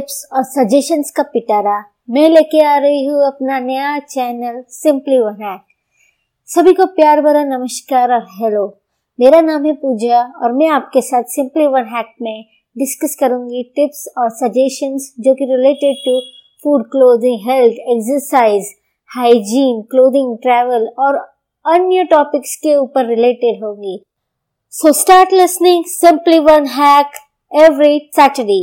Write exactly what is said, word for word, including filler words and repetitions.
Tips और suggestions का पिटारा मैं लेके आ रही हूँ अपना नया चैनल सिंपली वन हैक। सभी को प्यार भरा नमस्कार और हेलो। मेरा नाम है पूजा और मैं आपके साथ सिंपली वन हैक में डिस्कस करूंगी टिप्स और सजेशंस जो कि related to food, clothing, health, exercise, hygiene, clothing, travel और अन्य टॉपिक्स के ऊपर रिलेटेड होंगी। So start listening simply one hack every Saturday.